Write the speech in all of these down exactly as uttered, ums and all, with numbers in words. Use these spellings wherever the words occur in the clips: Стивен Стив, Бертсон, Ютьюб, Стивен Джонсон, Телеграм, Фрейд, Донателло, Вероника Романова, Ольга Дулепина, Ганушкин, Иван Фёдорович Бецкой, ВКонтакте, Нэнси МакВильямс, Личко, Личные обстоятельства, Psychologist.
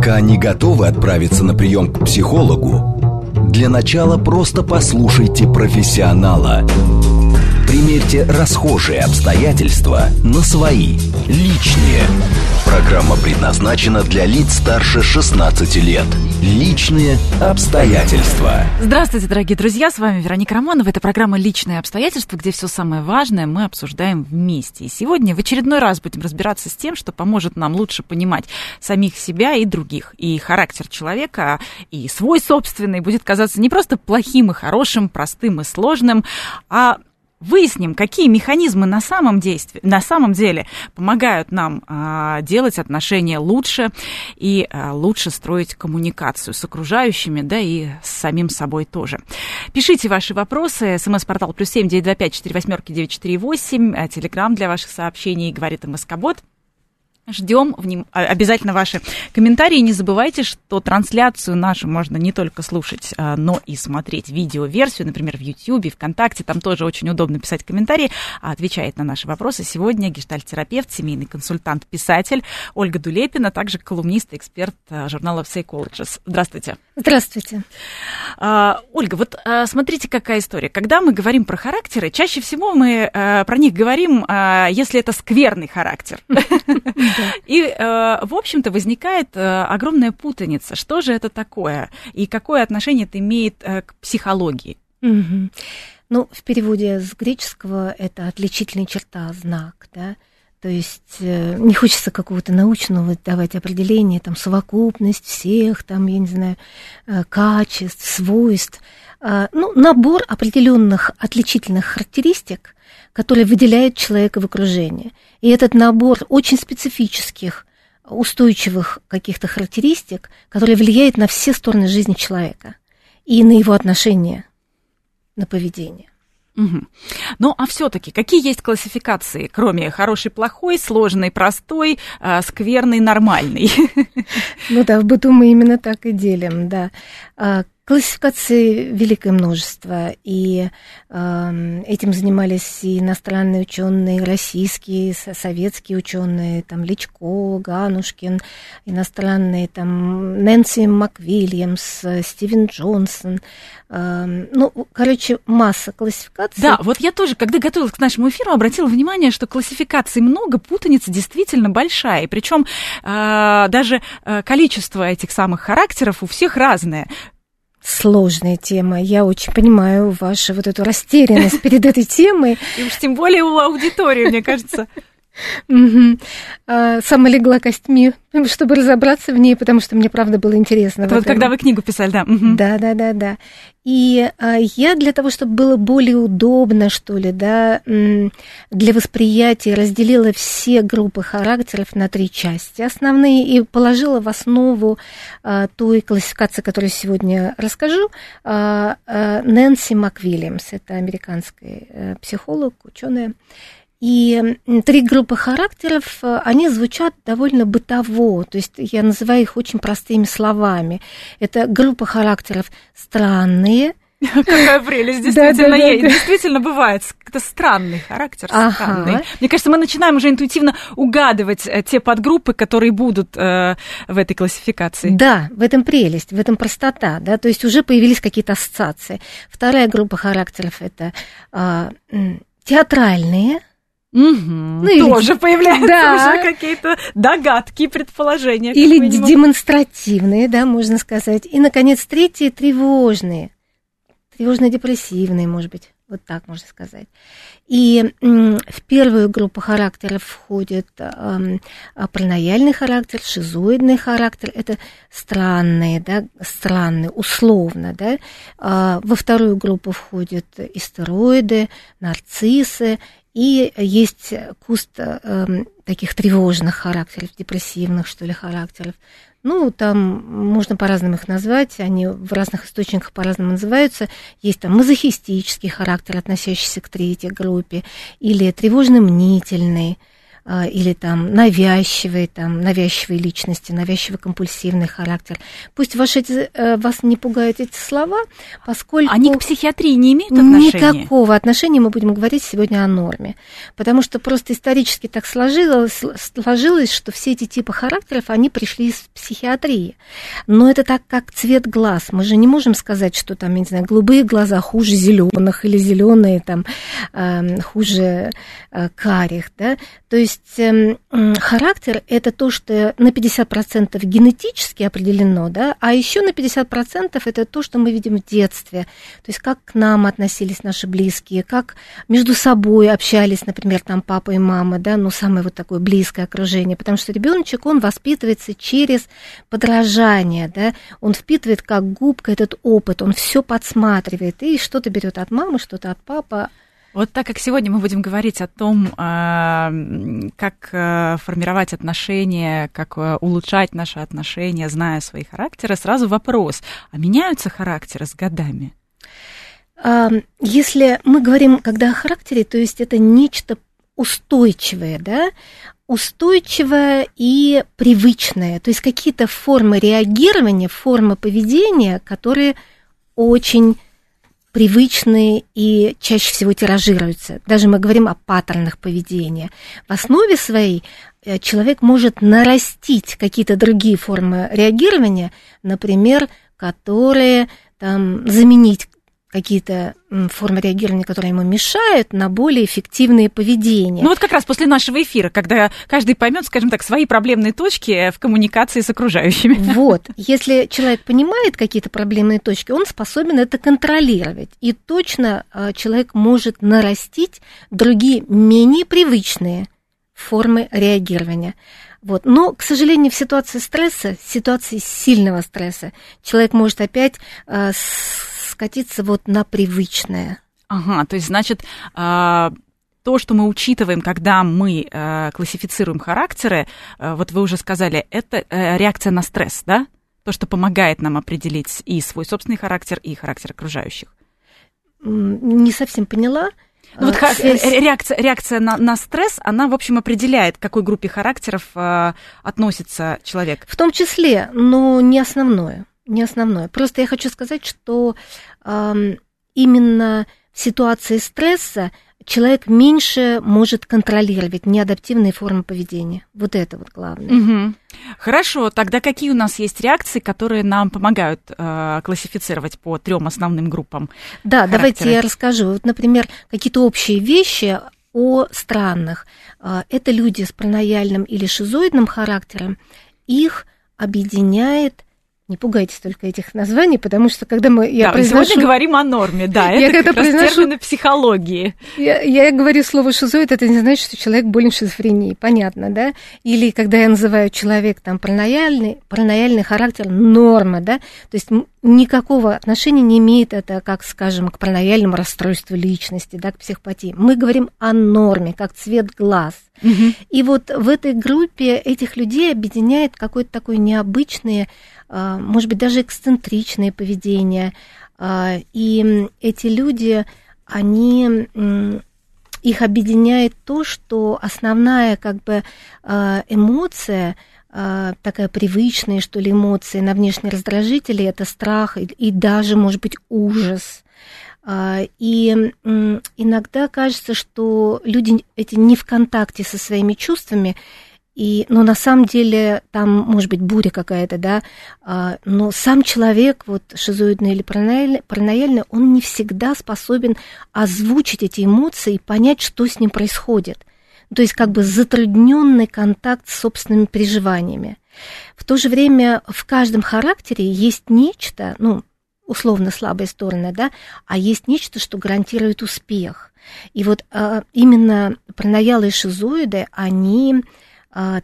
Пока не готовы отправиться на прием к психологу, для начала просто послушайте профессионала. Примерьте расхожие обстоятельства на свои, личные. Программа предназначена для лиц старше шестнадцати лет. Личные обстоятельства. Здравствуйте, дорогие друзья, с вами Вероника Романова. Это программа «Личные обстоятельства», где все самое важное мы обсуждаем вместе. И сегодня в очередной раз будем разбираться с тем, что поможет нам лучше понимать самих себя и других. И характер человека, и свой собственный будет казаться не просто плохим и хорошим, простым и сложным, а выясним, какие механизмы на самом, действии, на самом деле помогают нам а, делать отношения лучше и а, лучше строить коммуникацию с окружающими, да и с самим собой тоже. Пишите ваши вопросы. СМС-портал плюс семь девять два пять четыре восьмерки девять четыре восемь. Телеграм для ваших сообщений. Говорит МСК-бот. Ждем вним... обязательно ваши комментарии. Не забывайте, что трансляцию нашу можно не только слушать, но и смотреть видеоверсию, например, в Ютьюбе, ВКонтакте. Там тоже очень удобно писать комментарии, отвечает на наши вопросы. Сегодня гештальт-терапевт, семейный консультант, писатель Ольга Дулепина, также колумнист и эксперт журнала Psychologist. Здравствуйте. Здравствуйте. Ольга, вот смотрите, какая история. Когда мы говорим про характеры, чаще всего мы про них говорим, если это скверный характер. И, в общем-то, возникает огромная путаница. Что же это такое? И какое отношение это имеет к психологии? Угу. Ну, в переводе с греческого это отличительная черта, знак, да? То есть не хочется какого-то научного давать определения, там, совокупность всех, там, я не знаю, качеств, свойств. Ну, набор определенных отличительных характеристик, которые выделяют человека в окружении. И этот набор очень специфических, устойчивых каких-то характеристик, которые влияют на все стороны жизни человека и на его отношения, на поведение. Угу. Ну, а все-таки какие есть классификации, кроме хороший, плохой, сложный, простой, э, скверный, нормальный? Ну да, в быту мы именно так и делим, да. Классификации великое множество, и э, этим занимались и иностранные ученые, и российские, советские ученые, там Личко, Ганушкин, иностранные, там Нэнси МакВильямс, Стивен Джонсон. Э, ну, короче, масса классификаций. Да, вот я тоже, когда готовилась к нашему эфиру, обратила внимание, что классификаций много, путаница действительно большая, и причем э, даже количество этих самых характеров у всех разное. Сложная тема. Я очень понимаю вашу вот эту растерянность перед этой темой. И уж тем более у аудитории, мне кажется. Сама легла костьми, чтобы разобраться в ней, потому что мне, правда, было интересно. Вот когда вы книгу писали, да. Да, да, да, да. И я для того, чтобы было более удобно, что ли, да, для восприятия разделила все группы характеров на три части основные и положила в основу той классификации, которую сегодня расскажу, Нэнси МакВильямс. Это американский психолог, ученая. И три группы характеров, они звучат довольно бытово, то есть я называю их очень простыми словами. Это группа характеров странные. Какая прелесть, действительно, действительно бывает. Это странный характер, странный. Мне кажется, мы начинаем уже интуитивно угадывать те подгруппы, которые будут в этой классификации. Да, в этом прелесть, в этом простота, да, то есть уже появились какие-то ассоциации. Вторая группа характеров – это театральные. Угу. Ну, или тоже появляются да. уже какие-то догадки, предположения. Или минимум. Демонстративные, да, можно сказать. И, наконец, третьи – тревожные. Тревожно-депрессивные, может быть, вот так можно сказать. И в первую группу характеров входит параноидальный характер, шизоидный характер. Это странные, да, странные, условно, да. Во вторую группу входят истероиды, нарциссы. И есть куст э, таких тревожных характеров, депрессивных, что ли, характеров. Ну, там можно по-разному их назвать, они в разных источниках по-разному называются. Есть там мазохистический характер, относящийся к третьей группе, или тревожно-мнительный. или там навязчивые, там, навязчивые личности, навязчиво-компульсивный характер. Пусть ваши, вас не пугают эти слова, поскольку... Они к психиатрии не имеют отношения? Никакого отношения, мы будем говорить сегодня о норме. Потому что просто исторически так сложилось, сложилось, что все эти типы характеров, они пришли из психиатрии. Но это так, как цвет глаз. Мы же не можем сказать, что там, я не знаю, голубые глаза хуже зеленых или зеленые там хуже карих, да? То есть характер – это то, что на пятьдесят процентов генетически определено, да, а еще на пятьдесят процентов это то, что мы видим в детстве. То есть как к нам относились наши близкие, как между собой общались, например, там папа и мама, да, ну, самое вот такое близкое окружение, потому что ребеночек, он воспитывается через подражание, да, он впитывает как губка этот опыт, он все подсматривает и что-то берет от мамы, что-то от папы. Вот так как сегодня мы будем говорить о том, как формировать отношения, как улучшать наши отношения, зная свои характеры, сразу вопрос, а меняются характеры с годами? Если мы говорим, когда о характере, то есть это нечто устойчивое, да, устойчивое и привычное, то есть какие-то формы реагирования, формы поведения, которые очень... привычные и чаще всего тиражируются. Даже мы говорим о паттернах поведения. В основе своей человек может нарастить какие-то другие формы реагирования, например, которые там, заменить какие-то формы реагирования, которые ему мешают, на более эффективные поведения. Ну вот как раз после нашего эфира, когда каждый поймет, скажем так, свои проблемные точки в коммуникации с окружающими. Вот. Если человек понимает какие-то проблемные точки, он способен это контролировать. И точно человек может нарастить другие менее привычные формы реагирования. Вот. Но, к сожалению, в ситуации стресса, в ситуации сильного стресса, человек может опять э, скатиться вот на привычное. Ага, то есть, значит, э, то, что мы учитываем, когда мы э, классифицируем характеры, э, вот вы уже сказали, это э, реакция на стресс, да? То, что помогает нам определить и свой собственный характер, и характер окружающих. Не совсем поняла. Ну, вот реакция, реакция на, на стресс, она, в общем, определяет, к какой группе характеров э, относится человек. В том числе, но не основное. Не основное. Просто я хочу сказать, что э, именно в ситуации стресса человек меньше может контролировать неадаптивные формы поведения. Вот это вот главное. Угу. Хорошо. Тогда какие у нас есть реакции, которые нам помогают э, классифицировать по трем основным группам? Да, характера? Давайте я расскажу. Вот, например, какие-то общие вещи о странных. Это люди с параноидальным или шизоидным характером. Их объединяет... Не пугайтесь только этих названий, потому что когда мы... Я да, произношу... сегодня говорим о норме, да, это как раз термины психологии. Я, я говорю слово «шизоид», это не значит, что человек болен шизофренией, понятно, да? Или когда я называю человек там паранояльный, паранояльный характер, норма, да? То есть никакого отношения не имеет это, как, скажем, к паранояльному расстройству личности, да, к психопатии. Мы говорим о норме, как цвет глаз. Угу. И вот в этой группе этих людей объединяет какое-то такое необычное, может быть, даже эксцентричное поведение. И эти люди, они, их объединяет то, что основная как бы эмоция, такая привычная, что ли, эмоция на внешние раздражители, это страх и, и даже, может быть, ужас. И иногда кажется, что люди эти не в контакте со своими чувствами, И, но на самом деле там, может быть, буря какая-то, да, а, но сам человек, вот шизоидный или паранояльный, он не всегда способен озвучить эти эмоции и понять, что с ним происходит. То есть как бы затрудненный контакт с собственными переживаниями. В то же время в каждом характере есть нечто, ну, условно слабая сторона, да, а есть нечто, что гарантирует успех. И вот а, именно параноялы и шизоиды, они...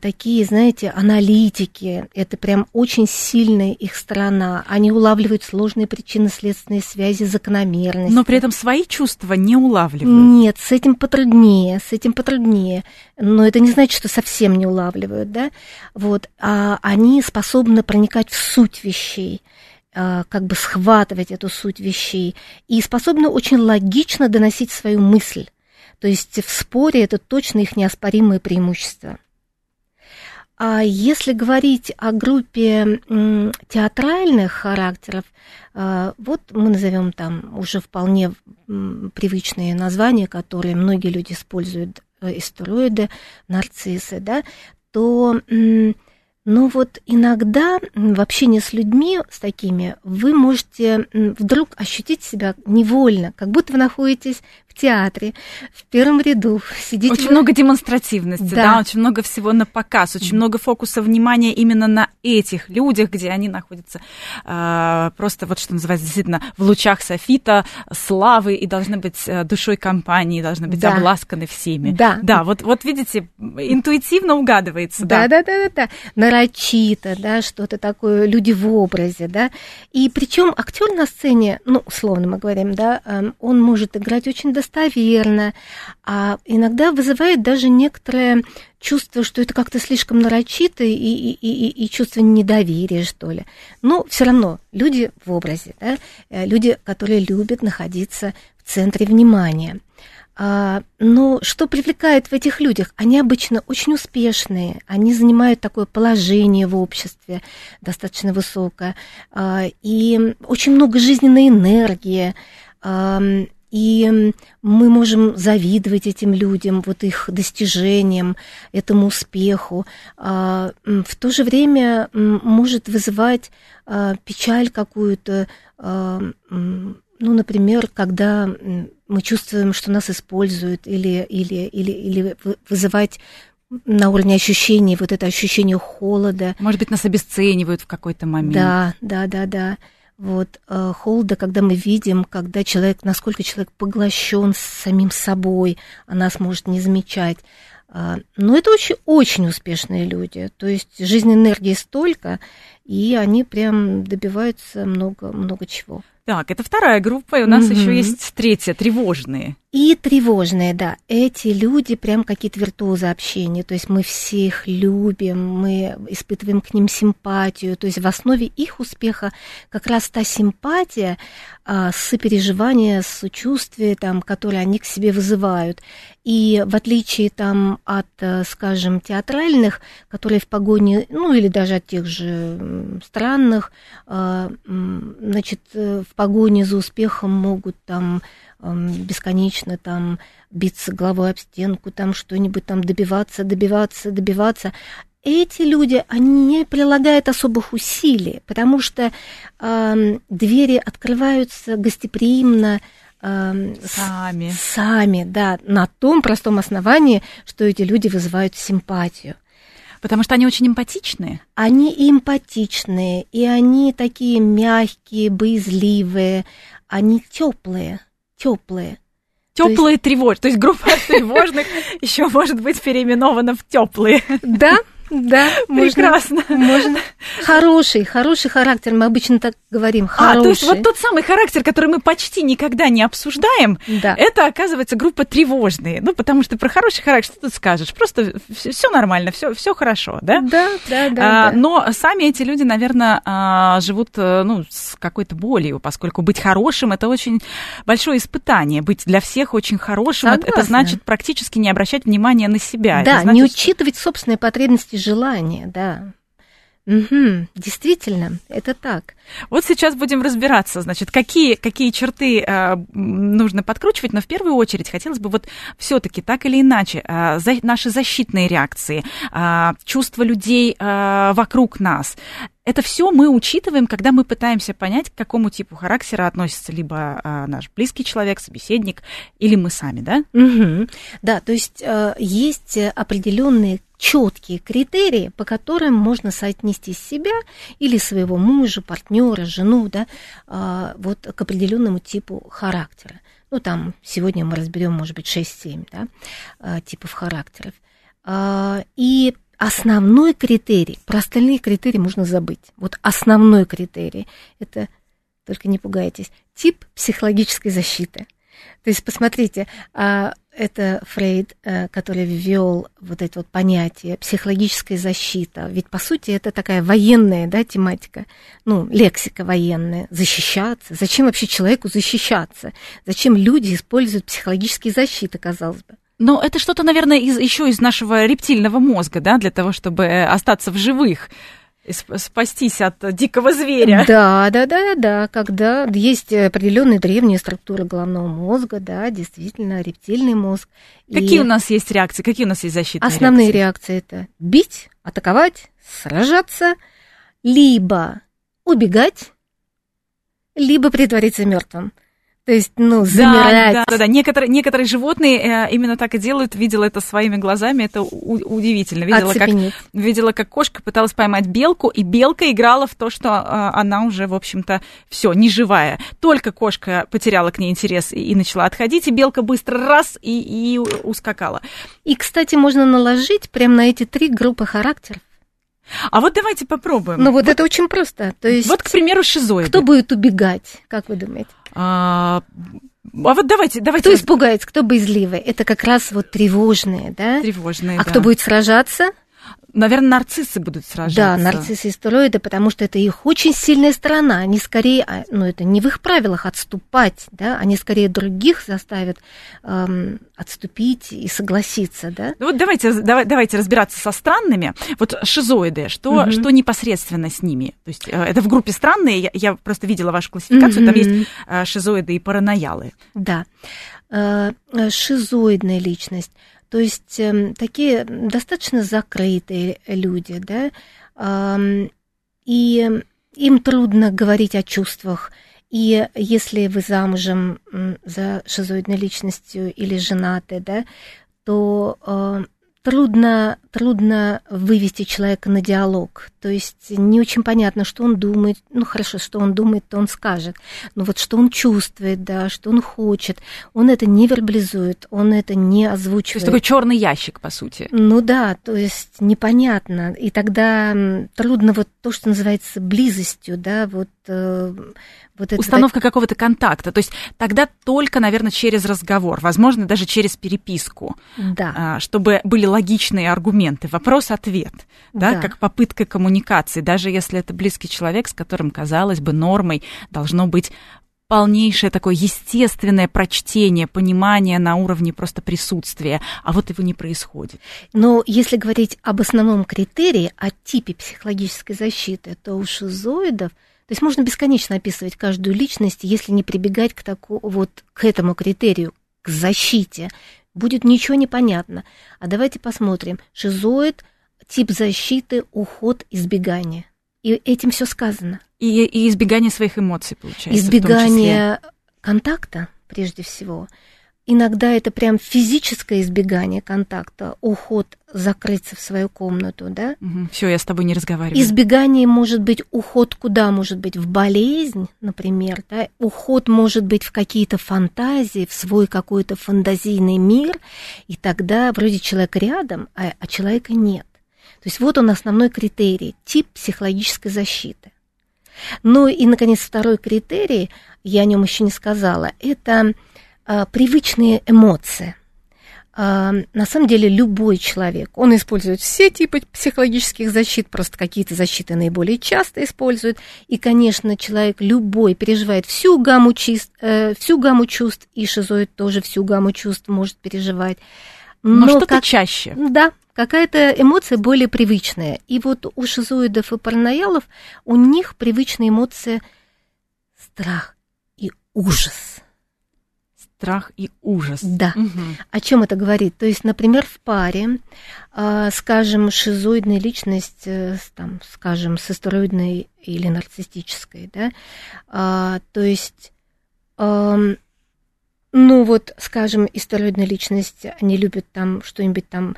такие, знаете, аналитики, это прям очень сильная их сторона. Они улавливают сложные причинно-следственные связи, закономерности. Но при этом свои чувства не улавливают. Нет, с этим потруднее, с этим потруднее. Но это не значит, что совсем не улавливают, да? Вот. А они способны проникать в суть вещей, как бы схватывать эту суть вещей и способны очень логично доносить свою мысль. То есть в споре это точно их неоспоримое преимущество. А если говорить о группе театральных характеров, вот мы назовем там уже вполне привычные названия, которые многие люди используют, истероиды, нарциссы, да, то, но вот иногда в общении с людьми, с такими, вы можете вдруг ощутить себя невольно, как будто вы находитесь в театре, в первом ряду. Сидите очень вы... много демонстративности, да. да, очень много всего на показ, очень много фокуса внимания именно на этих людях, где они находятся э, просто, вот что называется, действительно, в лучах софита, славы, и должны быть душой компании, должны быть да. обласканы всеми. Да, да вот, вот видите, интуитивно угадывается. Да, да, да, да, да. да. Нарочито, да, что-то такое, люди в образе, да. И причем актер на сцене, ну, условно мы говорим, да, он может играть очень достаточно достоверно, а иногда вызывает даже некоторое чувство, что это как-то слишком нарочито и, и, и, и чувство недоверия, что ли. Но все равно люди в образе, да? Люди, которые любят находиться в центре внимания. Но что привлекает в этих людях? Они обычно очень успешные, они занимают такое положение в обществе достаточно высокое, и очень много жизненной энергии. И мы можем завидовать этим людям, вот их достижениям, этому успеху. В то же время может вызывать печаль какую-то, ну, например, когда мы чувствуем, что нас используют, или, или, или, или вызывать на уровне ощущений, вот это ощущение холода. Может быть, нас обесценивают в какой-то момент. Да, да, да, да. Вот, холода, когда мы видим, когда человек, насколько человек поглощен самим собой, а нас может не замечать. Но это очень, очень успешные люди. То есть жизненной энергии столько, и они прям добиваются много, много чего. Так, это вторая группа, и у нас mm-hmm. еще есть третья, тревожные. И тревожные, да. Эти люди прям какие-то виртуозы общения, то есть мы всех любим, мы испытываем к ним симпатию, то есть в основе их успеха как раз та симпатия, а, сопереживание, сочувствие, там, которое они к себе вызывают. И в отличие там, от, скажем, театральных, которые в погоне, ну или даже от тех же странных, а, значит, в погоне за успехом могут там бесконечно там биться головой об стенку, там что-нибудь там добиваться, добиваться, добиваться. Эти люди, они не прилагают особых усилий, потому что э, двери открываются гостеприимно, э, сами. С, сами, да, на том простом основании, что эти люди вызывают симпатию. Потому что они очень эмпатичные? Они эмпатичные, и они такие мягкие, боязливые, они теплые. Теплые. Теплые тревожные. То есть группа тревожных еще может быть переименована в теплые. Да, да. Прекрасно. Можно. Хороший, хороший характер. Мы обычно так говорим. Хороший. А, то есть вот тот самый характер, который мы почти никогда не обсуждаем, да. это, оказывается, группа тревожные. Ну, потому что про хороший характер что тут скажешь? Просто все нормально, все хорошо, да? Да, да, да, а, да. Но сами эти люди, наверное, живут ну, с какой-то болью, поскольку быть хорошим – это очень большое испытание. Быть для всех очень хорошим – это значит практически не обращать внимания на себя. Да, это значит, не учитывать собственные потребности и желания, да. Угу, действительно, это так. Вот сейчас будем разбираться, значит, какие, какие черты э, нужно подкручивать, но в первую очередь хотелось бы вот все-таки так или иначе э, за, наши защитные реакции, э, чувства людей э, вокруг нас. Это все мы учитываем, когда мы пытаемся понять, к какому типу характера относится либо э, наш близкий человек, собеседник, или мы сами, да? Угу. Да, то есть э, есть определенные четкие критерии, по которым можно соотнести себя или своего мужа, партнера, жену, да, вот к определенному типу характера. Ну, там сегодня мы разберем, может быть, шесть-семь да, типов характеров. И основной критерий, про остальные критерии можно забыть. Вот основной критерий – это, только не пугайтесь, тип психологической защиты. То есть, посмотрите, Это Фрейд, который ввел вот это вот понятие психологическая защита. Ведь, по сути, это такая военная, да, тематика, ну, лексика военная. Защищаться. Зачем вообще человеку защищаться? Зачем люди используют психологические защиты, казалось бы? Но это что-то, наверное, из, еще из нашего рептильного мозга, да, для того, чтобы остаться в живых. Спастись от дикого зверя. Да, да, да, да. Когда есть определенные древние структуры головного мозга, да, действительно, рептильный мозг. Какие и у нас есть реакции? Какие у нас есть защитные реакции? Основные реакции — это бить, атаковать, сражаться, либо убегать, либо притвориться мертвым. То есть, ну, замирать. Да, да, да. Некоторые, некоторые животные именно так и делают. Видела это своими глазами. Это у- удивительно. Видела как, видела, как кошка пыталась поймать белку, и белка играла в то, что а, она уже, в общем-то, все, не живая. Только кошка потеряла к ней интерес и, и начала отходить, и белка быстро раз и, и ускакала. И, кстати, можно наложить прямо на эти три группы характеров. А вот давайте попробуем. Ну, вот, вот это очень просто. То есть, вот, к примеру, шизоиды. Кто будет убегать, как вы думаете? А, а вот давайте, давайте. Кто испугается, кто боязливый? Это как раз вот тревожные, да? Тревожные, а да. Кто будет сражаться? Наверное, нарциссы будут сражаться. Да, нарциссы и стероиды, потому что это их очень сильная сторона. Они скорее, ну, это не в их правилах отступать, да? Они скорее других заставят эм, отступить и согласиться, да? Ну, вот давайте, давай, давайте разбираться со странными. Вот шизоиды, что, угу. что непосредственно с ними? То есть это в группе странные, я, я просто видела вашу классификацию, угу. там есть шизоиды и параноялы. Да, шизоидная личность. То есть э, такие достаточно закрытые люди, да, э, и им трудно говорить о чувствах. И если вы замужем за шизоидной личностью или женаты, да, то э, трудно, трудно вывести человека на диалог. То есть не очень понятно, что он думает. Ну, хорошо, что он думает, то он скажет. Но вот что он чувствует, да, что он хочет, он это не вербализует, он это не озвучивает. То есть такой черный ящик, по сути. Ну да, то есть непонятно. И тогда трудно вот то, что называется близостью, да, вот... Вот установка это... какого-то контакта. То есть тогда только, наверное, через разговор, возможно, даже через переписку, да. чтобы были логичные аргументы, вопрос-ответ, да, да. как попытка коммуникации, даже если это близкий человек, с которым, казалось бы, нормой должно быть полнейшее такое естественное прочтение, понимание на уровне просто присутствия, а вот его не происходит. Но если говорить об основном критерии, о типе психологической защиты, то у шизоидов, то есть можно бесконечно описывать каждую личность, если не прибегать к, таку, вот, к этому критерию, к защите. Будет ничего непонятно. А давайте посмотрим. Шизоид, тип защиты, уход, избегание. И этим все сказано. И, и избегание своих эмоций, получается. Избегание контакта, прежде всего. Иногда это прям физическое избегание контакта, уход, закрыться в свою комнату, да? Угу. Все, я с тобой не разговариваю. Избегание может быть уход куда? Может быть в болезнь, например, да? Уход может быть в какие-то фантазии, в свой какой-то фантазийный мир, и тогда вроде человек рядом, а, а человека нет. То есть вот он основной критерий, тип психологической защиты. Ну и, наконец, второй критерий, я о нем еще не сказала, это... привычные эмоции. На самом деле любой человек, он использует все типы психологических защит, просто какие-то защиты наиболее часто использует. И, конечно, человек любой переживает всю гамму, чист, всю гамму чувств, и шизоид тоже всю гамму чувств может переживать. Но, Но что-то как... чаще. Да, какая-то эмоция более привычная. И вот у шизоидов и параноялов у них привычные эмоции страх и ужас. Страх и ужас. Да. Угу. О чем это говорит? То есть, например, в паре, скажем, шизоидная личность, там, скажем, с астероидной или нарциссической, да, то есть, ну вот, скажем, астероидная личность, они любят там что-нибудь там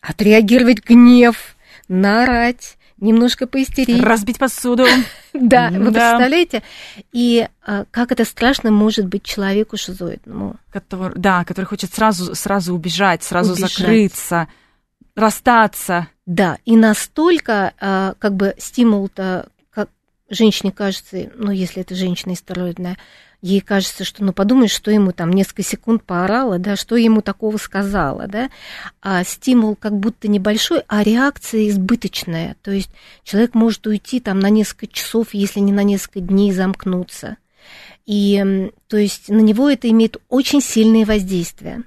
отреагировать, гнев, наорать, немножко поистерить. Разбить посуду. Да, вы представляете? И как это страшно может быть человеку шизоидному. Да, который хочет сразу убежать, сразу закрыться, расстаться. Да, и настолько как бы стимул-то, как женщине кажется, ну, если это женщина астероидная, Ей кажется, что, ну, подумай, что ему там несколько секунд поорала, да, что ему такого сказала, да. А стимул как будто небольшой, а реакция избыточная. То есть человек может уйти там на несколько часов, если не на несколько дней, замкнуться. И, то есть, на него это имеет очень сильное воздействие.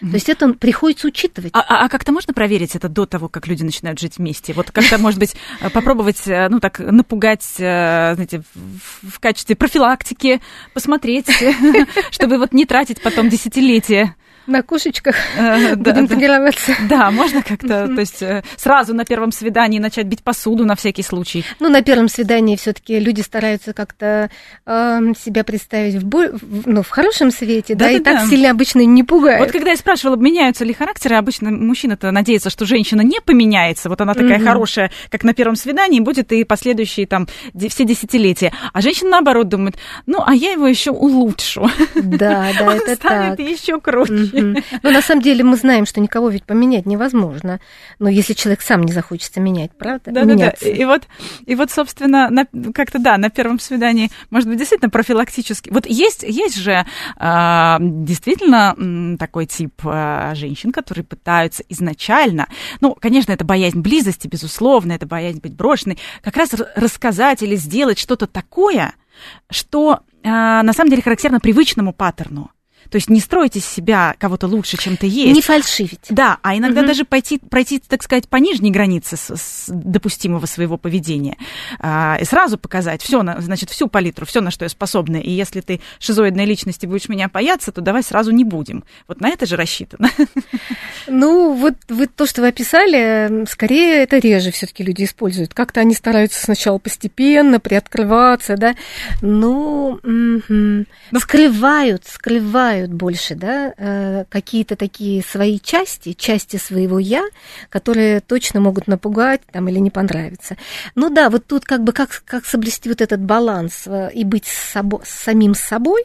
То есть это приходится учитывать. А, а, а как-то можно проверить это до того, как люди начинают жить вместе? Вот как-то, может быть, попробовать, ну, так, напугать, знаете, в качестве профилактики, посмотреть, чтобы вот не тратить потом десятилетия. На кошечках будем тренироваться. Да, можно как-то, то есть сразу на первом свидании начать бить посуду на всякий случай. Ну, на первом свидании все-таки люди стараются как-то себя представить в хорошем свете, да, и так сильно обычно не пугают. Вот когда я спрашивала, меняются ли характеры, обычно мужчина-то надеется, что женщина не поменяется, вот она такая хорошая, как на первом свидании, будет и последующие там все десятилетия. А женщина, наоборот, думает, ну, а я его еще улучшу. Да, да, это так. Он станет еще круче. Но на самом деле мы знаем, что никого ведь поменять невозможно. Но если человек сам не захочется менять, правда? Да, да, да. И вот, и вот, собственно, на, как-то да, на первом свидании, может быть, действительно профилактически. Вот есть, есть же э, действительно э, такой тип э, женщин, которые пытаются изначально, ну, конечно, это боязнь близости, безусловно, это боязнь быть брошенной, как раз рассказать или сделать что-то такое, что э, на самом деле характерно привычному паттерну. То есть не стройте из себя кого-то лучше, чем ты есть. Не фальшивить. Да, а иногда угу. даже пойти, пройти, так сказать, по нижней границе с, с допустимого своего поведения. А, и сразу показать, всё, значит, всю палитру, все, на что я способна. И если ты шизоидной личности будешь меня бояться, то давай сразу не будем. Вот на это же рассчитано. Ну, вот вы, то, что вы описали, скорее это реже все-таки люди используют. Как-то они стараются сначала постепенно приоткрываться, да. Ну, угу. Но... скрывают, скрывают. Больше, да, какие-то такие свои части, части своего я, которые точно могут напугать там, или не понравиться. Ну да, вот тут как бы как, как соблюсти вот этот баланс и быть с собой, с самим собой,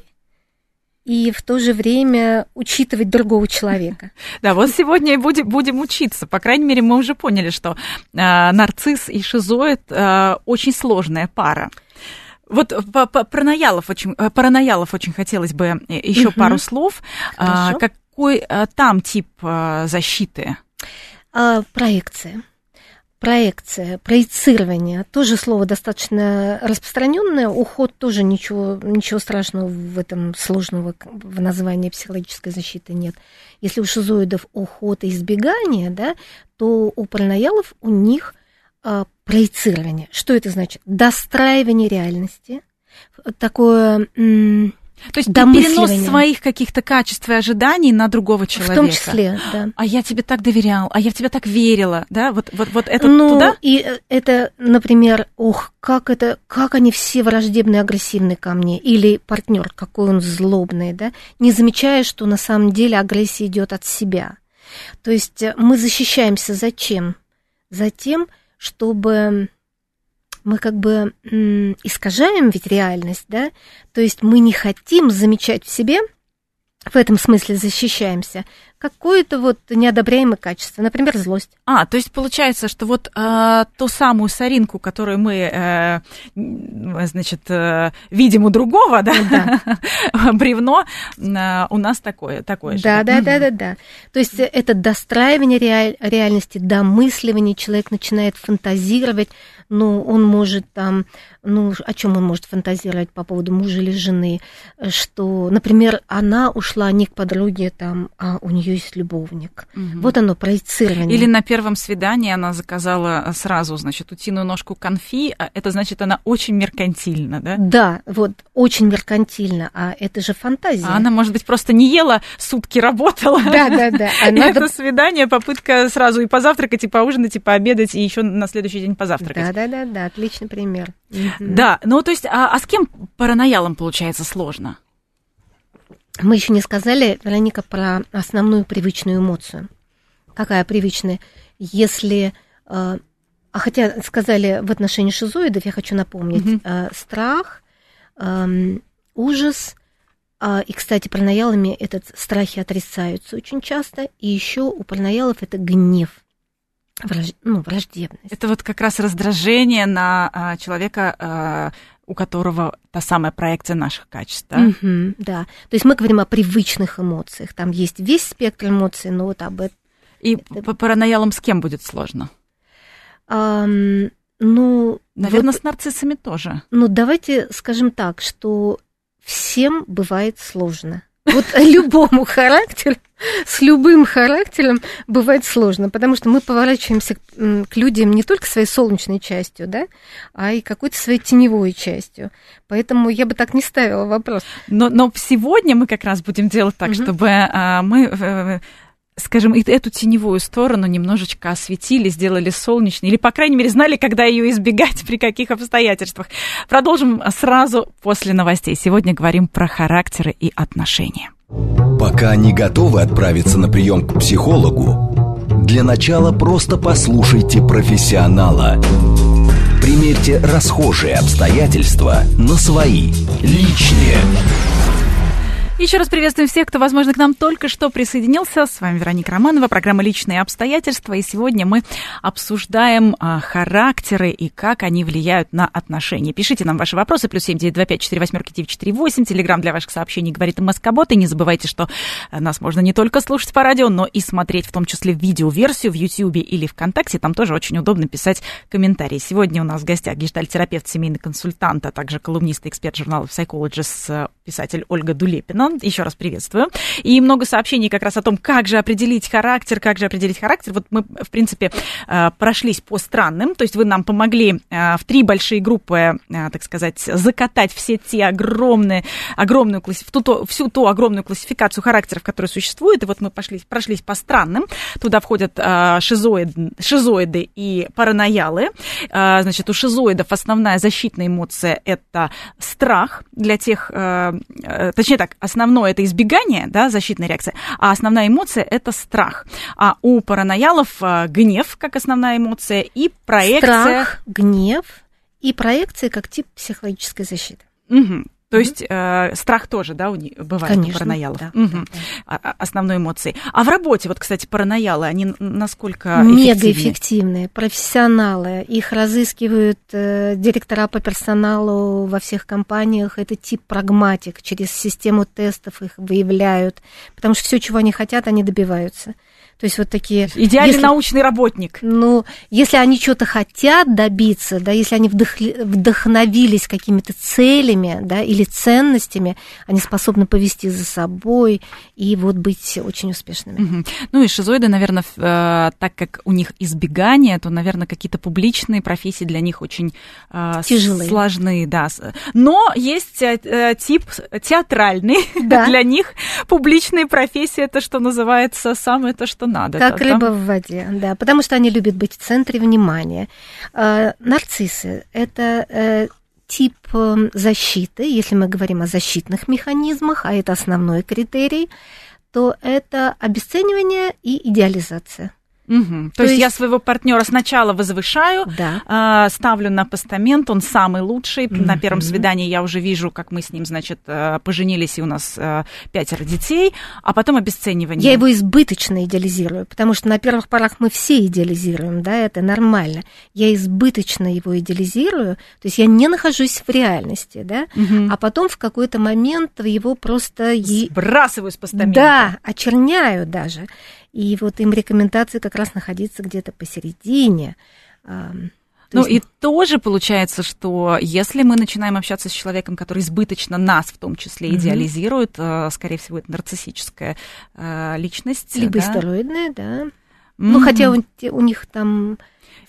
и в то же время учитывать другого человека. Да, вот сегодня и будем, будем учиться. По крайней мере, мы уже поняли, что э, нарцисс и шизоид э, очень сложная пара. Вот про Наялов очень, про Наялов очень хотелось бы еще угу. пару слов. Хорошо. Какой там тип защиты? Проекция. Проекция, проецирование. Тоже слово достаточно распространенное. Уход тоже ничего, ничего страшного в этом сложного в названии психологической защиты нет. Если у шизоидов уход и избегание, да, то у параноялов у них проецирование. Что это значит? Достраивание реальности. Такое м- То есть перенос своих каких-то качеств и ожиданий на другого человека. В том числе, да. А я тебе так доверял, а я в тебя так верила, да? Вот, вот, вот это ну, туда? И это, например, ох, как это, как они все враждебны и агрессивны ко мне. Или партнер, какой он злобный, да? Не замечая, что на самом деле агрессия идет от себя. То есть мы защищаемся зачем? Затем, чтобы мы как бы искажаем ведь реальность, да, то есть мы не хотим замечать в себе, в этом смысле защищаемся, какое-то вот неодобряемое качество, например, злость. А, то есть получается, что вот э, ту самую соринку, которую мы, э, значит, э, видим у другого, да, да. бревно, э, у нас такое, такое да, же. Да, да, да, да, да. То есть это достраивание реаль- реальности, домысливание, человек начинает фантазировать, ну, он может там, ну, о чем он может фантазировать по поводу мужа или жены, что, например, она ушла не к подруге, там, а у нее есть любовник. Угу. Вот оно, проецирование. Или на первом свидании она заказала сразу, значит, утиную ножку конфи, а это значит, она очень меркантильна, да? Да, вот, очень меркантильна, а это же фантазия. А она, может быть, просто не ела, сутки работала. Да, да, да. Это свидание, попытка сразу и позавтракать, и поужинать, и пообедать, и еще на следующий день позавтракать. Да, да, да, да, отличный пример. Да, ну, то есть, а с кем параноялом, получается, сложно? Мы еще не сказали, Вероника, про основную привычную эмоцию. Какая привычная? Если, а хотя сказали в отношении шизоидов, я хочу напомнить, mm-hmm. страх, ужас, и, кстати, параноялами этот страхи отрицаются очень часто, и еще у параноялов это гнев. Враж... Ну, враждебность. Это вот как раз раздражение на а, человека, а, у которого та самая проекция наших качеств, да? Mm-hmm, да. То есть мы говорим о привычных эмоциях. Там есть весь спектр эмоций, но вот об этом... И это... параноялам с кем будет сложно? Um, ну... Наверное, вот... с нарциссами тоже. Ну, давайте скажем так, что всем бывает сложно. Вот любому характеру, с любым характером бывает сложно, потому что мы поворачиваемся к людям не только своей солнечной частью, да, а и какой-то своей теневой частью. Поэтому я бы так не ставила вопрос. Но, но сегодня мы как раз будем делать так, угу. чтобы а, мы... Э, скажем, эту теневую сторону немножечко осветили, сделали солнечной, или, по крайней мере, знали, когда ее избегать, при каких обстоятельствах. Продолжим сразу после новостей. Сегодня говорим про характеры и отношения. Пока не готовы отправиться на прием к психологу, для начала просто послушайте профессионала. Примерьте расхожие обстоятельства на свои, личные. Еще раз приветствуем всех, кто, возможно, к нам только что присоединился. С вами Вероника Романова, программа «Личные обстоятельства». И сегодня мы обсуждаем а, характеры и как они влияют на отношения. Пишите нам ваши вопросы. Плюс семь девять два пять четыре восьмерки девять четыре восемь. Телеграм для ваших сообщений говорит МСК-бот. И не забывайте, что нас можно не только слушать по радио, но и смотреть, в том числе видеоверсию в Ютьюбе или ВКонтакте. Там тоже очень удобно писать комментарии. Сегодня у нас в гостях гештальт-терапевт, семейный консультант, а также колумнист и эксперт журнала Psychologist, писатель Ольга Дулепина. Еще раз приветствую. И много сообщений как раз о том, как же определить характер, как же определить характер. Вот мы, в принципе, прошлись по странным, то есть вы нам помогли в три большие группы, так сказать, закатать все те огромные, огромную, в ту, то, всю ту огромную классификацию характеров, которые существуют. И вот мы пошли, прошлись по странным. Туда входят шизоид, шизоиды и параноялы. Значит, у шизоидов основная защитная эмоция – это страх для тех, точнее так, основное это избегание, да, защитная реакция, а основная эмоция это страх. А у параноялов гнев как основная эмоция и проекция. Страх, гнев и проекция как тип психологической защиты. Угу. То mm-hmm. есть э, страх тоже, да, у них, бывает. Конечно, у параноялов. Да, угу. да, да. А, основной эмоции. А в работе, вот, кстати, параноялы, они насколько эффективны? Мегаэффективные, профессионалы. Их разыскивают э, директора по персоналу во всех компаниях. Это тип прагматик. Через систему тестов их выявляют. Потому что все, чего они хотят, они добиваются. То есть вот такие... Идеальный если, научный работник. Ну, если они что-то хотят добиться, да, если они вдох, вдохновились какими-то целями, да, или ценностями, они способны повести за собой и вот быть очень успешными. Угу. Ну и шизоиды, наверное, э, так как у них избегание, то, наверное, какие-то публичные профессии для них очень э, тяжелые, сложные. Да. Но есть э, тип театральный. Да. Для них публичные профессии – это, что называется, самое то, что надо. Как это, рыба да? в воде, да, потому что они любят быть в центре внимания. Нарциссы – это тип защиты, если мы говорим о защитных механизмах, а это основной критерий, то это обесценивание и идеализация. Угу. То, то есть, есть я своего партнера сначала возвышаю, да. э, ставлю на постамент, он самый лучший. Mm-hmm. На первом свидании я уже вижу, как мы с ним, значит, поженились, и у нас э, пятеро детей, а потом обесценивание. Я его избыточно идеализирую, потому что на первых порах мы все идеализируем, да, это нормально. Я избыточно его идеализирую, то есть я не нахожусь в реальности, да, mm-hmm. а потом в какой-то момент его просто... Сбрасываю с постамента. Да, очерняю даже. И вот им рекомендации как раз находиться где-то посередине. То ну есть... и тоже получается, что если мы начинаем общаться с человеком, который избыточно нас в том числе mm-hmm. идеализирует, скорее всего, это нарциссическая личность. Либо да? истероидная, да. Mm-hmm. Ну, хотя у, у них там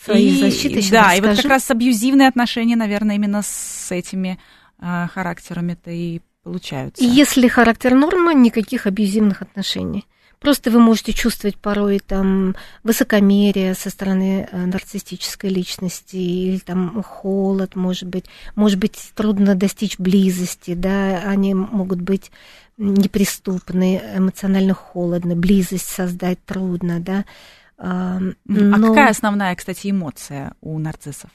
свои защиты. Да, расскажу. И вот как раз абьюзивные отношения, наверное, именно с этими характерами-то и получаются. И если характер норма, никаких абьюзивных отношений. Просто вы можете чувствовать порой там высокомерие со стороны нарциссической личности, или там холод, может быть, может быть, трудно достичь близости, да, они могут быть неприступны, эмоционально холодны, близость создать трудно, да. Но... А какая основная, кстати, эмоция у нарциссов?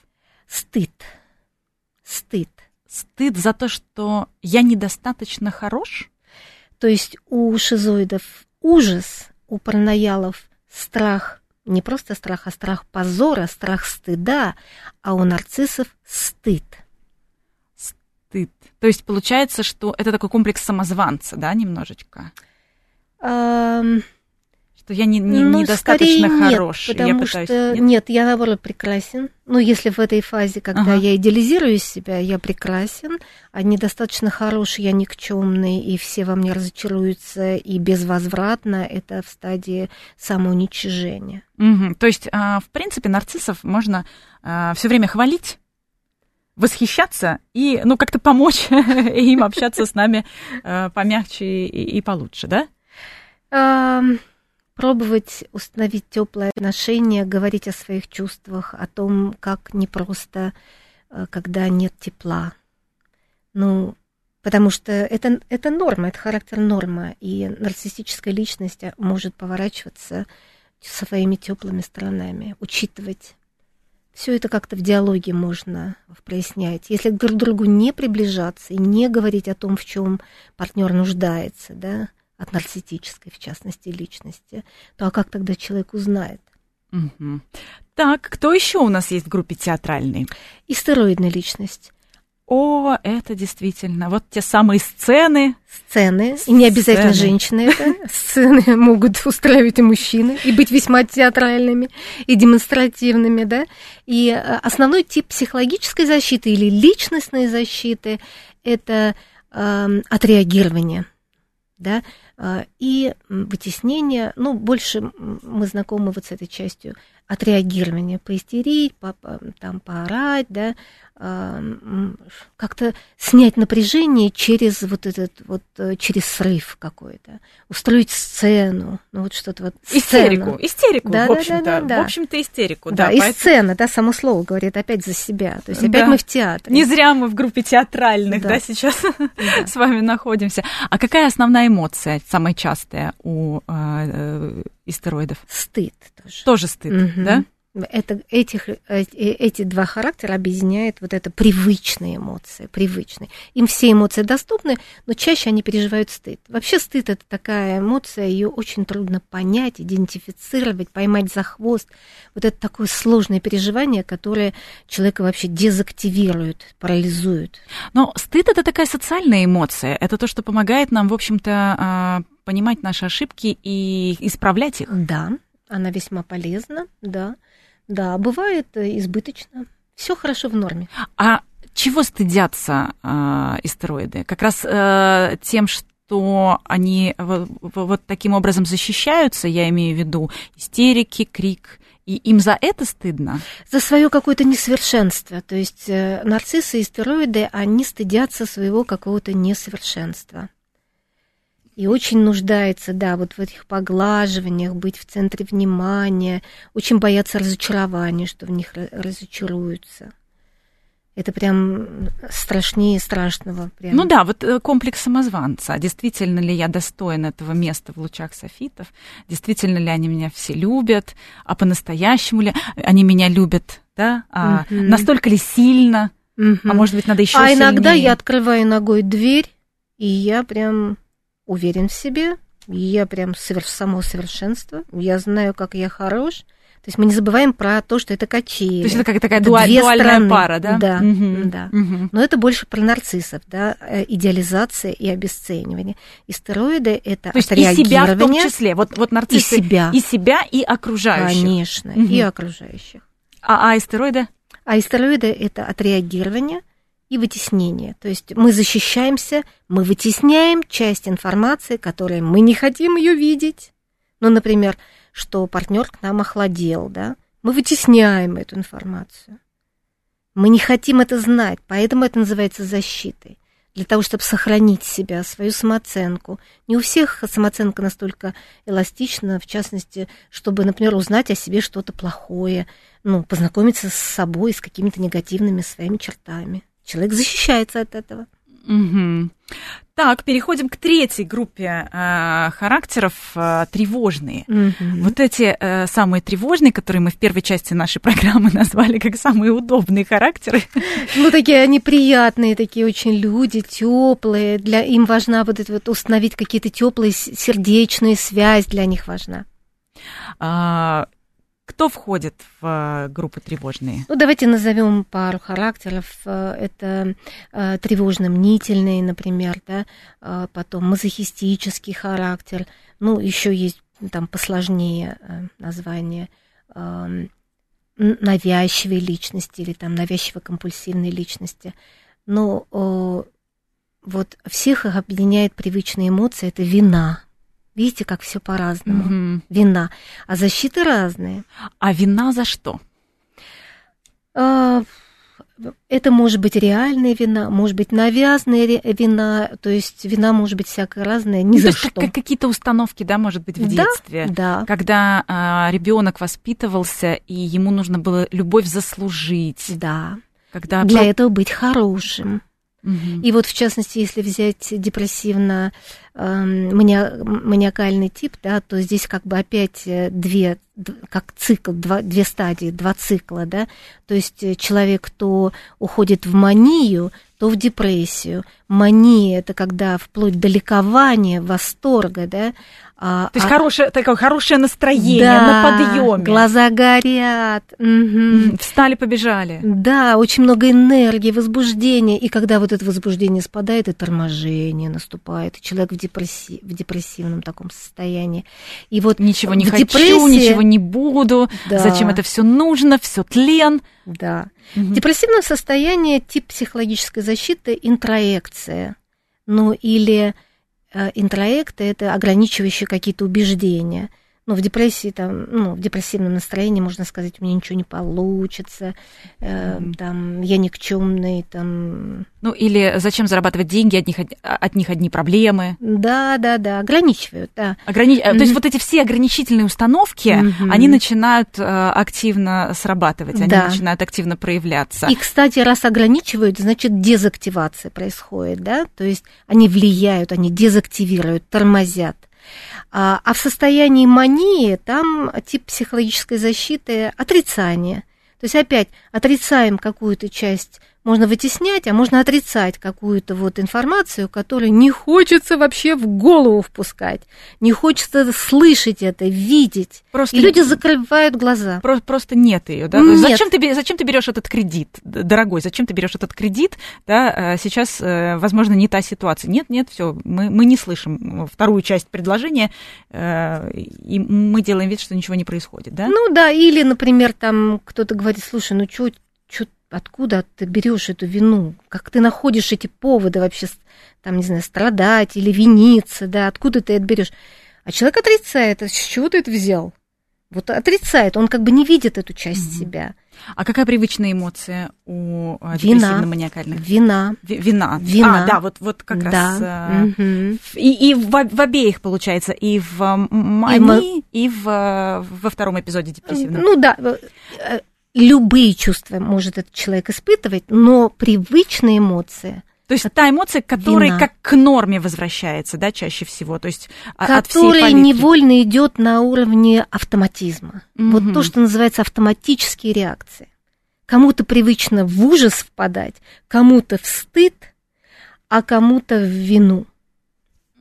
Стыд. Стыд. Стыд за то, что я недостаточно хорош? То есть у шизоидов ужас, у параноялов страх, не просто страх, а страх позора, страх стыда, а у нарциссов стыд. стыд. То есть получается, что это такой комплекс самозванца, да, немножечко? Um... Что я не, не, ну, недостаточно хорош. Нет, потому я пытаюсь... что... нет? нет, я, наоборот, прекрасен. Ну, если в этой фазе, когда ага. я идеализирую себя, я прекрасен, а недостаточно хорош, я никчемный, и все во мне разочаруются, и безвозвратно это в стадии самоуничижения. Угу. То есть, в принципе, нарциссов можно все время хвалить, восхищаться и, ну, как-то помочь им общаться с нами помягче и получше, да? Пробовать установить теплые отношения, говорить о своих чувствах, о том, как непросто, когда нет тепла. Ну, потому что это, это норма, это характер нормы, и нарциссическая личность может поворачиваться своими теплыми сторонами, учитывать. Все это как-то в диалоге можно прояснять. Если друг к другу не приближаться и не говорить о том, в чем партнер нуждается, да, от нарциссической, в частности, личности, то а как тогда человек узнает? Угу. Так, кто еще у нас есть в группе театральной? Истероидная личность. О, это действительно, вот те самые сцены. Сцены, и не обязательно женщины это. Сцены могут устраивать и мужчины, и быть весьма театральными, и демонстративными, да. И основной тип психологической защиты или личностной защиты – это э, отреагирование. Да, и вытеснение, ну, больше мы знакомы вот с этой частью отреагирования, поистерить, по, по, там, поорать, да, как-то снять напряжение через вот этот, вот, через срыв какой-то, устроить сцену, ну, вот что-то вот. Истерику, истерику, да, в общем-то, да, да, да. В общем-то, истерику, да. Да, и поэтому... сцена, да, само слово говорит опять за себя, то есть опять да. мы в театре. Не зря мы в группе театральных, да, да сейчас да. с вами находимся. А какая основная эмоция, самая частая у э, истероидов? Стыд тоже. Тоже стыд, угу. да? Это, этих, эти два характера объединяет вот это привычные эмоции, привычные. Им все эмоции доступны, но чаще они переживают стыд. Вообще стыд – это такая эмоция, ее очень трудно понять, идентифицировать, поймать за хвост. Вот это такое сложное переживание, которое человека вообще дезактивирует, парализует. Но стыд – это такая социальная эмоция, это то, что помогает нам, в общем-то, понимать наши ошибки и исправлять их. Да, она весьма полезна, да. Да, бывает избыточно. Все хорошо в норме. А чего стыдятся э, истероиды? Как раз э, тем, что они вот, вот таким образом защищаются, я имею в виду истерики, крик, и им за это стыдно? За свое какое-то несовершенство. То есть э, нарциссы и истероиды, они стыдятся своего какого-то несовершенства. И очень нуждается, да, вот в этих поглаживаниях, быть в центре внимания, очень боятся разочарования, что в них разочаруются. Это прям страшнее страшного. Прям. Ну да, вот комплекс самозванца. Действительно ли я достоин этого места в лучах софитов? Действительно ли они меня все любят? А по-настоящему ли они меня любят? Да? А угу. Настолько ли сильно? Угу. А может быть, надо еще сильнее? А иногда я открываю ногой дверь, и я прям... уверен в себе, я прям соверш... само совершенство, я знаю, как я хорош. То есть мы не забываем про то, что это качели. То есть это как такая это дуаль... дуальная стороны. Пара, да? Да, угу. да. Угу. Но это больше про нарциссов, да, идеализация и обесценивание. Истероиды – это то отреагирование. То есть и себя в том числе, вот, вот нарциссы и себя. И себя, и окружающих. Конечно, угу. и окружающих. А, а истероиды? А истероиды – это отреагирование, и вытеснение. То есть мы защищаемся, мы вытесняем часть информации, которую мы не хотим ее видеть. Ну, например, что партнер к нам охладел, да? Мы вытесняем эту информацию. Мы не хотим это знать, поэтому это называется защитой. Для того, чтобы сохранить себя, свою самооценку. Не у всех самооценка настолько эластична, в частности, чтобы, например, узнать о себе что-то плохое, ну, познакомиться с собой, с какими-то негативными своими чертами. Человек защищается от этого. Угу. Так, переходим к третьей группе э, характеров, э, тревожные. Угу. Вот эти э, самые тревожные, которые мы в первой части нашей программы назвали как самые удобные характеры. Ну, такие они приятные, такие очень люди, теплые. Для им важна вот это вот установить какие-то теплые сердечные связи, для них важна. А, Кто входит в группы тревожные? Ну, давайте назовем пару характеров. Это тревожно-мнительный, например, да, потом мазохистический характер. Ну, еще есть там посложнее название навязчивой личности или там навязчиво-компульсивной личности. Но вот всех их объединяет привычные эмоции. Это вина. Видите, как все по-разному. Mm-hmm. Вина. А защиты разные. А вина за что? Это может быть реальная вина, может быть навязанная вина, то есть вина может быть всякая разная, ни за что. Как какие-то установки, да, может быть, в детстве. Да, да. Когда а, ребенок воспитывался, и ему нужно было любовь заслужить. Да. Когда... Для этого быть хорошим. Угу. И вот, в частности, если взять депрессивно-маниакальный тип, да, то здесь как бы опять две, как цикл, два, две стадии, два цикла, да, то есть человек то уходит в манию, то в депрессию. Мания – это когда вплоть до ликования, восторга, да. То есть а... хорошее, такое хорошее настроение, да, на подъеме. Глаза горят. Угу. Встали, побежали. Да, очень много энергии, возбуждения. И когда вот это возбуждение спадает, и торможение наступает, и человек в, депресси... в депрессивном таком состоянии. И вот ничего не хочу, депрессии... ничего не буду, да. Зачем это все нужно, все тлен. Да. Угу. В депрессивном состоянии тип психологической защиты – интроекция. Ну или... Интроекты – это ограничивающие какие-то убеждения. Ну, в депрессии, там, ну, в депрессивном настроении можно сказать, у меня ничего не получится, э, mm. там, я никчемный, там. Ну, или зачем зарабатывать деньги, от них, от них одни проблемы. Да, да, да, ограничивают, да. Ограни... Mm-hmm. То есть вот эти все ограничительные установки, mm-hmm. они начинают активно срабатывать, они да. начинают активно проявляться. И, кстати, раз ограничивают, значит, дезактивация происходит, да, то есть они влияют, они дезактивируют, тормозят. А в состоянии мании там тип психологической защиты – отрицание. То есть опять отрицаем какую-то часть, можно вытеснять, а можно отрицать какую-то вот информацию, которую не хочется вообще в голову впускать, не хочется слышать это, видеть. Просто и люди закрывают глаза. Просто, просто нет ее, да? Нет. Зачем ты, зачем ты берешь этот кредит, дорогой? Зачем ты берешь этот кредит? Да, сейчас, возможно, не та ситуация. Нет, нет, все, мы, мы не слышим вторую часть предложения, и мы делаем вид, что ничего не происходит, да? Ну да, или, например, там кто-то говорит: слушай, ну чё, чё, откуда ты берешь эту вину? Как ты находишь эти поводы вообще, там, не знаю, страдать или виниться, да, откуда ты это берешь? А человек отрицает, а с чего ты это взял? Вот отрицает, он как бы не видит эту часть mm-hmm. себя. А какая привычная эмоция у депрессивно-маниакальных? Вина. Вина. Вина. А, да, вот, вот как да. раз. Mm-hmm. И, и в, в обеих, получается, и в мании, и, и в, во втором эпизоде депрессивного. Ну да. Любые чувства может этот человек испытывать, но привычные эмоции. То есть та эмоция, которая вина. Как к норме возвращается, да, чаще всего. То есть от всей палитри. Которая невольно идет на уровне автоматизма. Угу. Вот то, что называется автоматические реакции. Кому-то привычно в ужас впадать, кому-то в стыд, а кому-то в вину.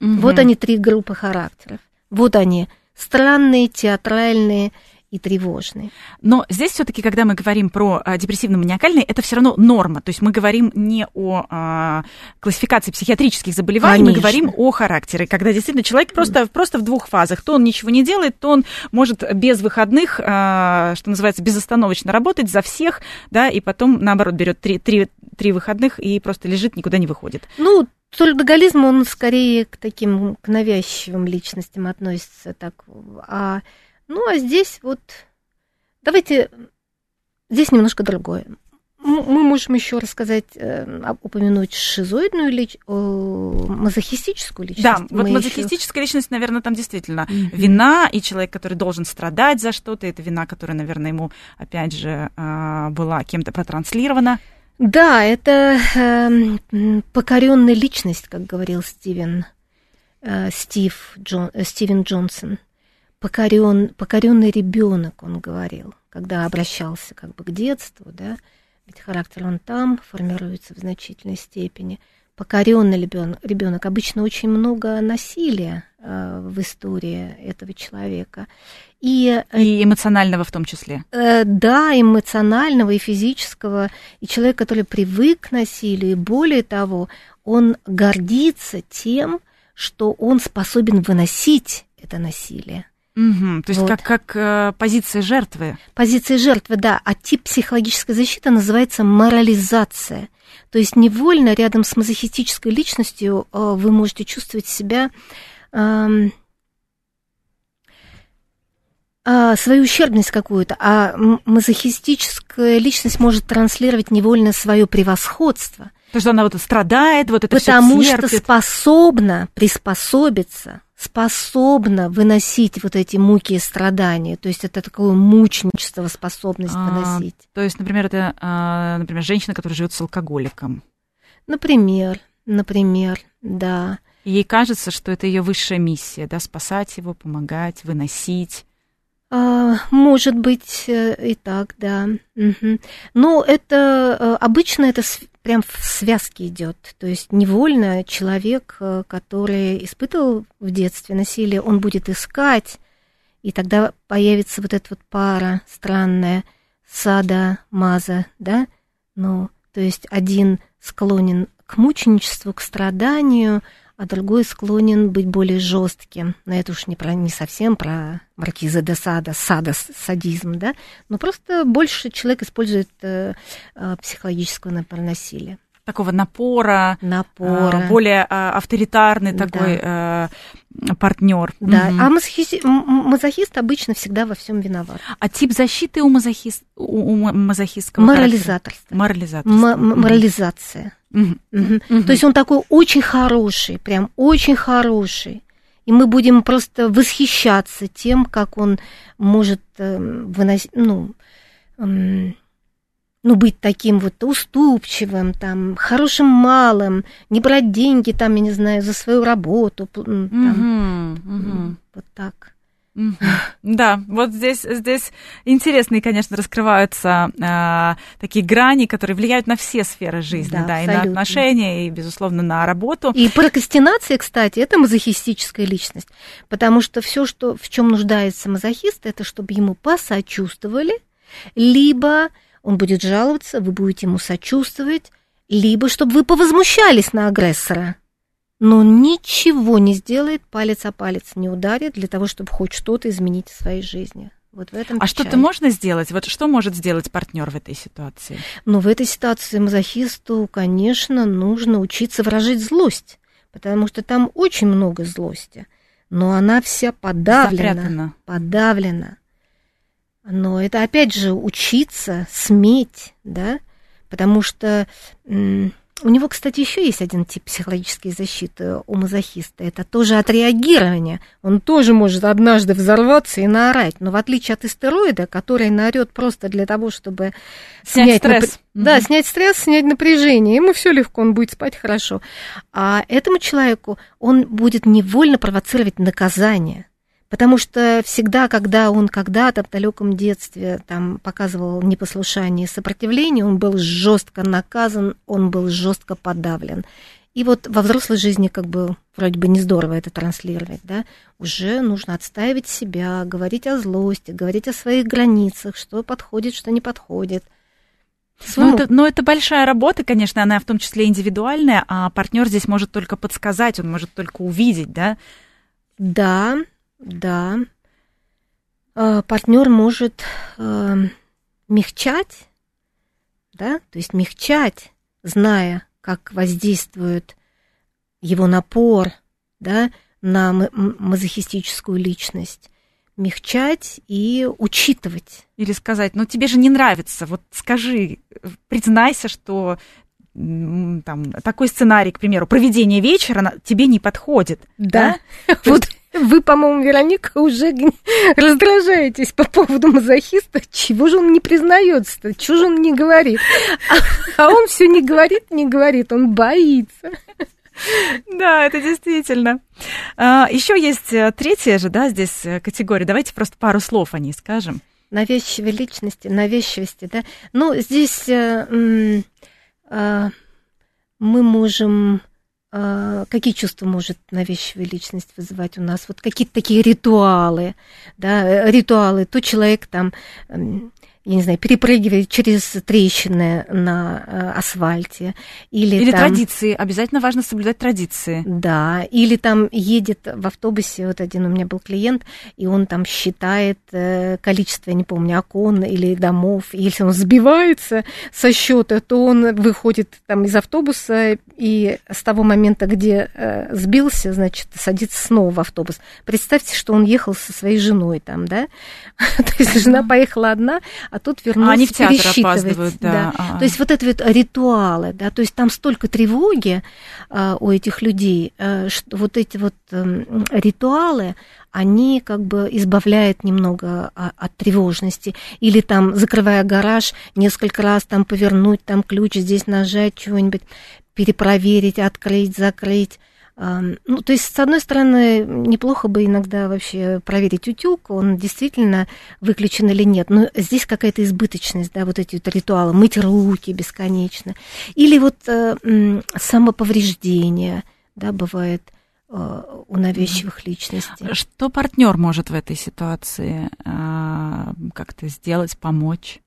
Угу. Вот они три группы характеров. Вот они странные, театральные и тревожные. Но здесь все-таки, когда мы говорим про депрессивно-маниакальные, это все равно норма. То есть мы говорим не о а, классификации психиатрических заболеваний, конечно. Мы говорим о характере, когда действительно человек просто, просто в двух фазах. То он ничего не делает, то он может без выходных, а, что называется, безостановочно работать за всех, да, и потом, наоборот, берет три, три, три выходных и просто лежит, никуда не выходит. Ну, трудоголизм, он скорее к таким, к навязчивым личностям относится, так, а Ну, а здесь вот, давайте, здесь немножко другое. Мы можем еще рассказать, упомянуть шизоидную личность, мазохистическую личность. Да, мы вот мазохистическая еще... личность, наверное, там действительно mm-hmm. вина, и человек, который должен страдать за что-то, это вина, которая, наверное, ему, опять же, была кем-то протранслирована. Да, это покоренная личность, как говорил Стивен, Стив, Джон, Стивен Джонсон. Покорен, покоренный ребенок, он говорил, когда обращался как бы к детству, да, ведь характер он там формируется в значительной степени. покоренный ребенок. Обычно очень много насилия в истории этого человека. И, и эмоционального в том числе. Да, эмоционального и физического. И человек, который привык к насилию, и более того, он гордится тем, что он способен выносить это насилие. Угу, то есть вот. как, как э, позиция жертвы. Позиция жертвы, да. А тип психологической защиты называется морализация. То есть невольно рядом с мазохистической личностью э, вы можете чувствовать себя, э, э, свою ущербность какую-то. А мазохистическая личность может транслировать невольно свое превосходство. Потому что она вот страдает, вот это всё терпит. Потому что способна приспособиться, способна выносить вот эти муки и страдания. То есть это такое мученичество, способность а, выносить. То есть, например, это, а, например, женщина, которая живет с алкоголиком. Например, например, да. Ей кажется, что это ее высшая миссия, да, спасать его, помогать, выносить. А, может быть и так, да. Угу. Но это обычно это прям в связке идет, то есть невольно человек, который испытывал в детстве насилие, он будет искать, и тогда появится вот эта вот пара странная, сада, маза, да, ну, то есть один склонен к мученичеству, к страданию, а другой склонен быть более жестким. Но это уж не, про, не совсем про маркиза де Сада, сада, садизм, да? Но просто больше человек использует э, э, психологическое, например, насилие. Такого напора, напора. Э, более э, авторитарный такой да. э, партнер. Да, угу. А мазохист, мазохист обычно всегда во всем виноват. А тип защиты у, мазохист, у, у мазохистского? Морализаторство. Морализаторство. М- морализация. Mm-hmm. Mm-hmm. Mm-hmm. То есть он такой очень хороший, прям очень хороший. И мы будем просто восхищаться тем, как он может э, выносить, ну, э, ну, быть таким вот уступчивым, там, хорошим малым, не брать деньги, там, я не знаю, за свою работу. Там, mm-hmm. Mm-hmm. Вот так. Да, вот здесь, здесь интересные, конечно, раскрываются э, такие грани, которые влияют на все сферы жизни, да, да, и на отношения, и, безусловно, на работу. И прокрастинация, кстати, это мазохистическая личность, потому что все, что, в чем нуждается мазохист, это чтобы ему посочувствовали, либо он будет жаловаться, вы будете ему сочувствовать, либо чтобы вы повозмущались на агрессора. Но ничего не сделает, палец о палец не ударит для того, чтобы хоть что-то изменить в своей жизни. Вот в этом а печаль. Что-то можно сделать? Вот что может сделать партнер в этой ситуации? Ну, в этой ситуации мазохисту, конечно, нужно учиться выражать злость, потому что там очень много злости, но она вся подавлена. Запрятана. Подавлена. Но это, опять же, учиться, сметь, да, потому что... М- У него, кстати, еще есть один тип психологической защиты у мазохиста. Это тоже отреагирование. Он тоже может однажды взорваться и наорать. Но в отличие от истероида, который наорет просто для того, чтобы снять, снять стресс. Напр... Mm-hmm. Да, снять стресс, снять напряжение. Ему все легко, он будет спать хорошо. А этому человеку он будет невольно провоцировать наказание. Потому что всегда, когда он когда-то в далеком детстве там, показывал непослушание и сопротивление, он был жестко наказан, он был жестко подавлен. И вот во взрослой жизни как бы вроде бы не здорово это транслировать, да? Уже нужно отстаивать себя, говорить о злости, говорить о своих границах, что подходит, что не подходит. Ну, это, но это большая работа, конечно, она в том числе индивидуальная, а партнер здесь может только подсказать, он может только увидеть, да? Да. Да, партнер может э, мягчать, да, то есть мягчать, зная, как воздействует его напор, да, на м- мазохистическую личность, мягчать и учитывать. Или сказать, ну тебе же не нравится, вот скажи, признайся, что там, такой сценарий, к примеру, проведение вечера тебе не подходит. Да, да? Вот. Вы, по-моему, Вероника, уже раздражаетесь по поводу мазохиста. Чего же он не признается-то? Чего же он не говорит? А, а он все не говорит, не говорит, он боится. Да, это действительно. Еще есть третья же, да, здесь категория. Давайте просто пару слов о ней скажем. Навязчивой личности, навязчивости, да. Ну, здесь э, э, мы можем какие чувства может навязчивая личность вызывать у нас? Вот какие-то такие ритуалы, да, ритуалы. То человек там, я не знаю, перепрыгивает через трещины на асфальте. Или, или там, традиции. Обязательно важно соблюдать традиции. Да. Или там едет в автобусе, вот один у меня был клиент, и он там считает количество, я не помню, окон или домов. И если он сбивается со счета, то он выходит там из автобуса, и с того момента, где сбился, значит, садится снова в автобус. Представьте, что он ехал со своей женой там, да? То есть жена поехала одна, а тут вернулся, а они в театр опаздывают, да. Да. То есть вот это вот ритуалы, да, то есть там столько тревоги а, у этих людей, а, что вот эти вот а, ритуалы, они как бы избавляют немного а, от тревожности. Или там, закрывая гараж, несколько раз там повернуть, там ключ, здесь нажать чего-нибудь, перепроверить, открыть, закрыть. Ну, то есть, с одной стороны, неплохо бы иногда вообще проверить утюг, он действительно выключен или нет. Но здесь какая-то избыточность, да, вот эти вот ритуалы, мыть руки бесконечно. Или вот э, самоповреждение, да, бывает э, у навязчивых личностей. Что партнер может в этой ситуации э, как-то сделать, помочь?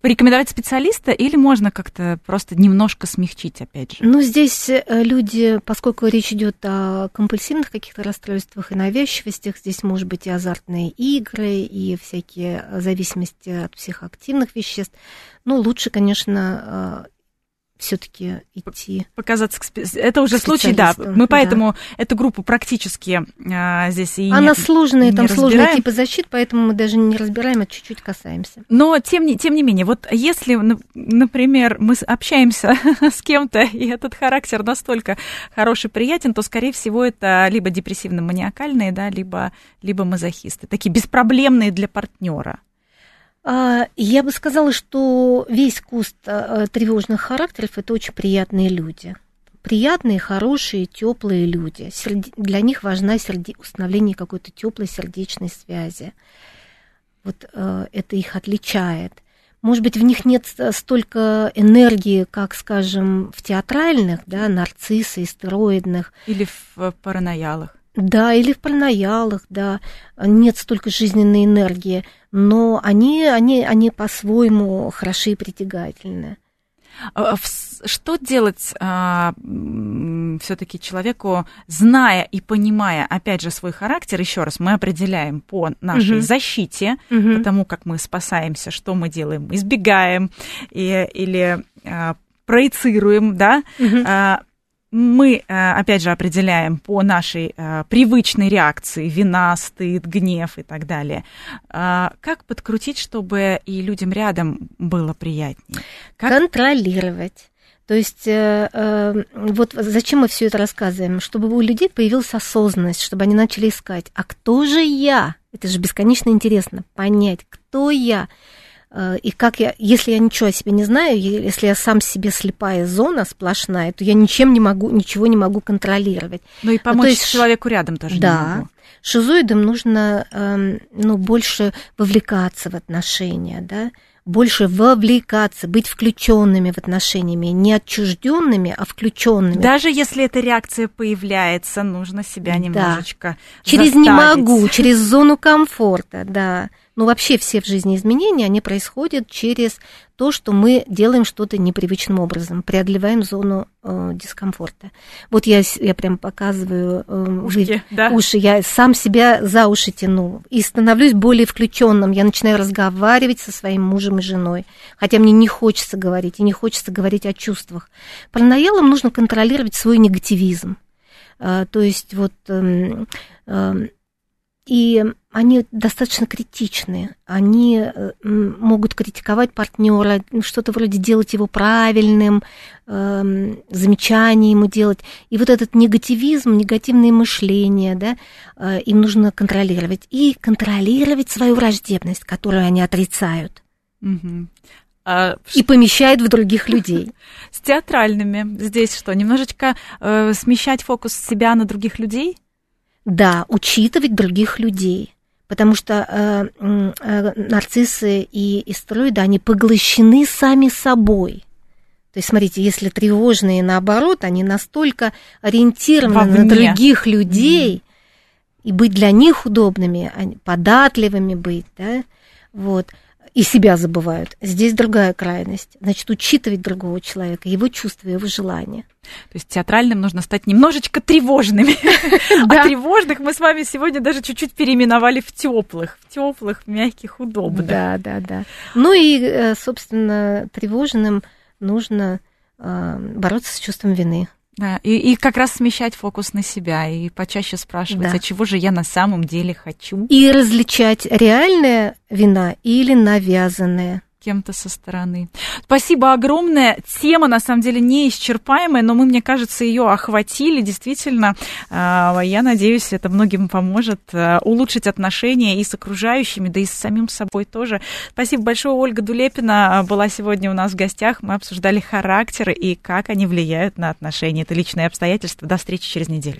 Порекомендовать специалиста или можно как-то просто немножко смягчить, опять же? Ну, здесь люди, поскольку речь идет о компульсивных каких-то расстройствах и навязчивостях, здесь, может быть, и азартные игры, и всякие зависимости от психоактивных веществ. Ну, лучше, конечно, все-таки идти. Показаться к специалисту. Это уже случай, да. Мы поэтому да. эту группу практически а, здесь и Она не, сложная, не там разбираем. Сложный типы защит, поэтому мы даже не разбираем, а чуть-чуть касаемся. Но тем не, тем не менее, вот если, например, мы общаемся с кем-то, и этот характер настолько хороший, приятен, то, скорее всего, это либо депрессивно-маниакальные, да, либо, либо мазохисты. Такие беспроблемные для партнера. Я бы сказала, что весь куст тревожных характеров – это очень приятные люди. Приятные, хорошие, теплые люди. Для них важно установление какой-то теплой сердечной связи. Вот это их отличает. Может быть, в них нет столько энергии, как, скажем, в театральных, да, нарциссы, стероидных. Или в параноялах. Да, или в параноялах, да, нет столько жизненной энергии, но они, они, они по-своему хороши и притягательны. Что делать а, все-таки человеку, зная и понимая, опять же, свой характер, еще раз, мы определяем по нашей угу. защите, угу. потому как мы спасаемся, что мы делаем, избегаем и, или а, проецируем, да, угу. а, мы, опять же, определяем по нашей привычной реакции вина, стыд, гнев и так далее. Как подкрутить, чтобы и людям рядом было приятнее? Как... Контролировать. То есть вот зачем мы все это рассказываем? Чтобы у людей появилась осознанность, чтобы они начали искать. А кто же я? Это же бесконечно интересно понять, кто я. И как я, если я ничего о себе не знаю, если я сам себе слепая зона сплошная, то я ничем не могу, ничего не могу контролировать. Ну и помочь ну, то есть, человеку рядом тоже да, не могу. Да, шизоидам нужно ну, больше вовлекаться в отношения, да, больше вовлекаться, быть включенными в отношения, не отчужденными, а включенными. Даже если эта реакция появляется, нужно себя немножечко да. через заставить. Не могу, через зону комфорта, да. Ну, вообще все в жизни изменения, они происходят через то, что мы делаем что-то непривычным образом, преодолеваем зону э, дискомфорта. Вот я, я прям показываю э, Ушки, вы, да? уши, я сам себя за уши тяну и становлюсь более включенным. Я начинаю разговаривать со своим мужем и женой, хотя мне не хочется говорить, и не хочется говорить о чувствах. Параноялам нужно контролировать свой негативизм. Э, то есть вот... Э, э, И они достаточно критичны. Они могут критиковать партнера, что-то вроде делать его правильным, замечания ему делать. И вот этот негативизм, негативное мышление, да, им нужно контролировать. И контролировать свою враждебность, которую они отрицают. Угу. И помещают в других людей. С театральными здесь что? Немножечко смещать фокус с себя на других людей? Да, учитывать других людей, потому что э, э, нарциссы и истероиды, они поглощены сами собой. То То есть, смотрите, если тревожные, наоборот, они настолько ориентированы Вовне. на других людей, mm-hmm. и быть для них удобными, податливыми быть, да, вот, и себя забывают. Здесь другая крайность. Значит, учитывать другого человека, его чувства, его желания. То есть театральным нужно стать немножечко тревожными. А тревожных мы с вами сегодня даже чуть-чуть переименовали в теплых, в теплых, мягких, удобных. Да, да, да. Ну и, собственно, тревожным нужно бороться с чувством вины. Да, и, и как раз смещать фокус на себя и почаще спрашивать, да. а чего же я на самом деле хочу? И различать реальная вина или навязанная. Кем-то со стороны. Спасибо огромное. Тема, на самом деле, неисчерпаемая, но мы, мне кажется, ее охватили. Действительно, я надеюсь, это многим поможет улучшить отношения и с окружающими, да и с самим собой тоже. Спасибо большое. Ольга Дулепина была сегодня у нас в гостях. Мы обсуждали характеры и как они влияют на отношения. Это личные обстоятельства. До встречи через неделю.